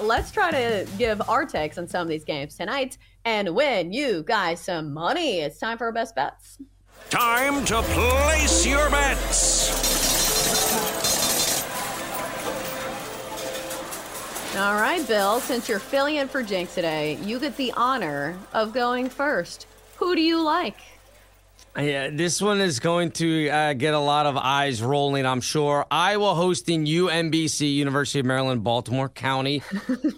Let's try to give our takes on some of these games tonight and win you guys some money. It's time for our best bets. Time to place your bets. All right, Bill, since you're filling in for Jinx today, you get the honor of going first. Who do you like? Yeah, this one is going to get a lot of eyes rolling, I'm sure. Iowa hosting UMBC, University of Maryland, Baltimore County,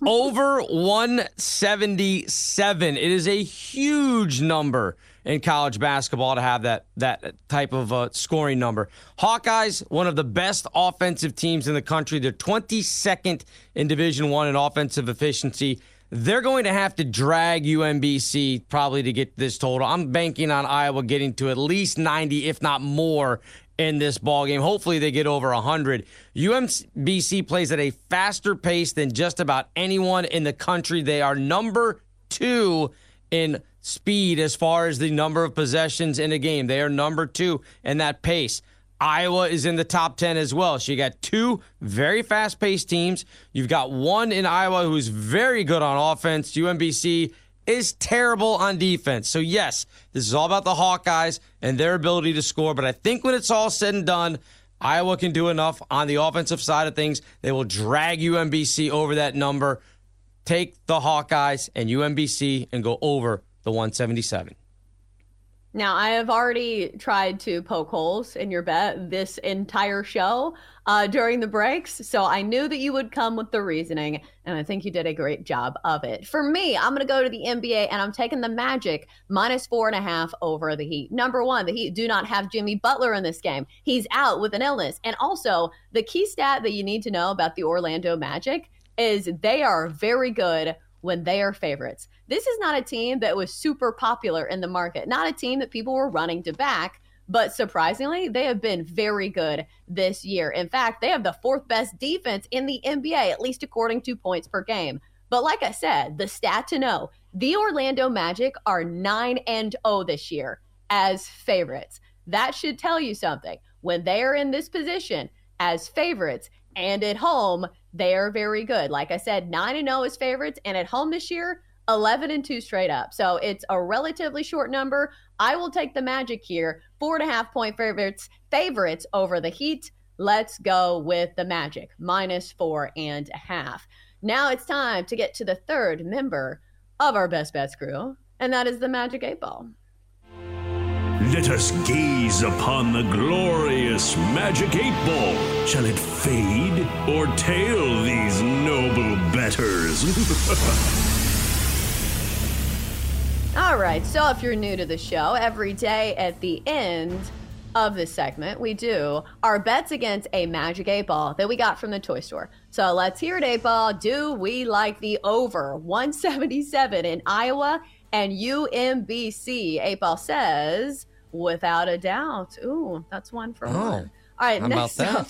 over 177. It is a huge number in college basketball to have that type of scoring number. Hawkeyes, one of the best offensive teams in the country. They're 22nd in Division I in offensive efficiency. They're going to have to drag UMBC probably to get this total. I'm banking on Iowa getting to at least 90, if not more, in this ballgame. Hopefully they get over 100. UMBC plays at a faster pace than just about anyone in the country. They are number 2 in speed as far as the number of possessions in a game. They are number 2 in that pace. Iowa is in the top 10 as well. So you got 2 very fast-paced teams. You've got one in Iowa who's very good on offense. UMBC is terrible on defense. So, yes, this is all about the Hawkeyes and their ability to score. But I think when it's all said and done, Iowa can do enough on the offensive side of things. They will drag UMBC over that number. Take the Hawkeyes and UMBC and go over the 177. Now, I have already tried to poke holes in your bet this entire show during the breaks, so I knew that you would come with the reasoning, and I think you did a great job of it. For me, I'm going to go to the NBA, and I'm taking the Magic -4.5 over the Heat. Number one, the Heat do not have Jimmy Butler in this game. He's out with an illness. And also, the key stat that you need to know about the Orlando Magic is they are very good when they are favorites. This is not a team that was super popular in the market, not a team that people were running to back, but surprisingly, they have been very good this year. In fact, they have the 4th best defense in the NBA, at least according to points per game. But like I said, the stat to know, the Orlando Magic are 9-0 this year as favorites. That should tell you something. When they are in this position as favorites and at home, they are very good. Like I said, 9-0 as favorites, and at home this year, 11-2 straight up. So it's a relatively short number. I will take the Magic here. 4.5 point favorites over the Heat. Let's go with the Magic -4.5. Now it's time to get to the third member of our Best Bets crew, and that is the Magic 8 Ball. Let us gaze upon the glorious Magic 8 Ball. Shall it fade or tail these noble betters? All right, so if you're new to the show, every day at the end of this segment, we do our bets against a Magic 8 Ball that we got from the toy store. So let's hear it, 8 Ball. Do we like the over 177 in Iowa and UMBC? 8 Ball says... without a doubt. Ooh, that's one for one. All right, next up.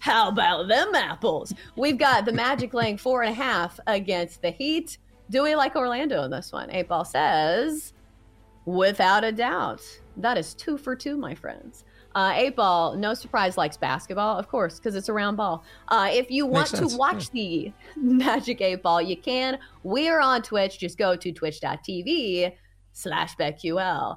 How about them apples? We've got the Magic laying 4.5 against the Heat. Do we like Orlando in this one? 8 Ball says, without a doubt. That is 2 for 2, my friends. 8 Ball, no surprise, likes basketball, of course, because it's a round ball. If you want to watch the Magic 8 Ball, you can. We are on Twitch. Just go to twitch.tv/BetQL.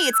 Hey, it's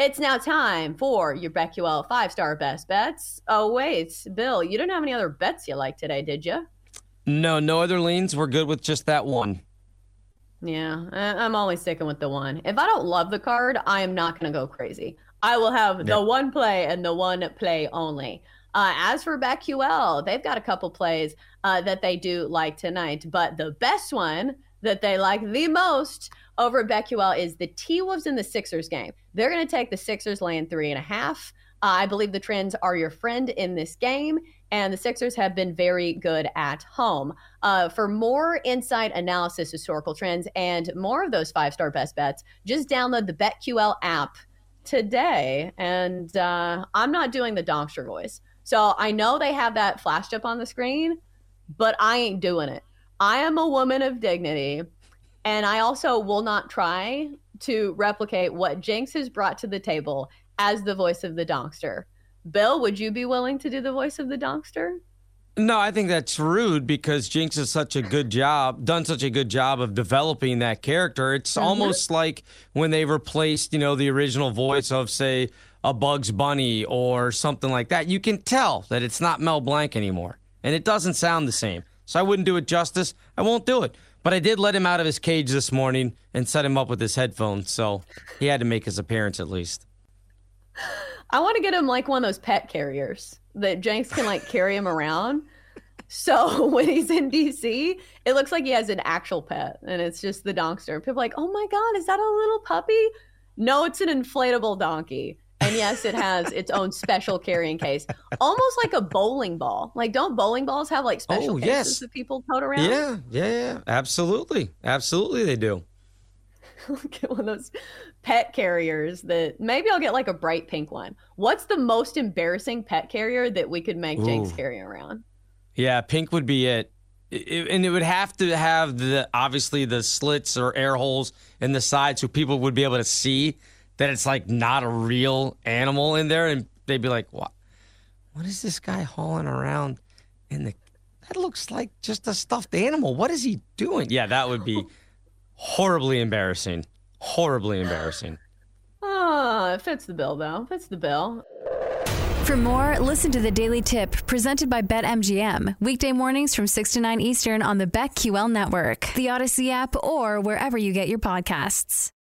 It's now time for your BetQL 5-star best bets. Oh, wait, Bill, you don't have any other bets you like today, did you? No other leans. We're good with just that one. Yeah, I'm always sticking with the one. If I don't love the card, I am not going to go crazy. I will have the one play and the one play only. As for BetQL, they've got a couple plays that they do like tonight, but the best one that they like the most over at BetQL is the T Wolves and the Sixers game. They're going to take the Sixers laying 3.5. I believe the trends are your friend in this game, and the Sixers have been very good at home. For more insight, analysis, historical trends, and more of those 5-star best bets, just download the BetQL app today. And I'm not doing the Donkster voice. So I know they have that flashed up on the screen, but I ain't doing it. I am a woman of dignity, and I also will not try to replicate what Jenks has brought to the table as the voice of the Donkster. Bill, would you be willing to do the voice of the Donkster? No, I think that's rude because Jenks has done such a good job of developing that character. It's almost like when they replaced, the original voice of, say, a Bugs Bunny or something like that. You can tell that it's not Mel Blanc anymore, and it doesn't sound the same. So I wouldn't do it justice. I won't do it. But I did let him out of his cage this morning and set him up with his headphones, so he had to make his appearance at least. I want to get him like one of those pet carriers that Jenks can carry him around. So when he's in D.C., it looks like he has an actual pet, and it's just the Donkster. People are like, oh my God, is that a little puppy? No, it's an inflatable donkey. And yes, it has its own special carrying case, almost like a bowling ball. Don't bowling balls have special cases that people tote around? Yeah, absolutely, they do. I'll get one of those pet carriers that maybe I'll get a bright pink one. What's the most embarrassing pet carrier that we could make Jenks carry around? Yeah, pink would be it. And it would have to have the slits or air holes in the side so people would be able to see that it's not a real animal in there, and they'd be like, what is this guy hauling around in that looks like just a stuffed animal. What is he doing? Yeah, that would be horribly embarrassing. It fits the bill, though. For more, listen to The Daily Tip, presented by BetMGM. Weekday mornings from 6 to 9 Eastern on the BetQL network, the Odyssey app, or wherever you get your podcasts.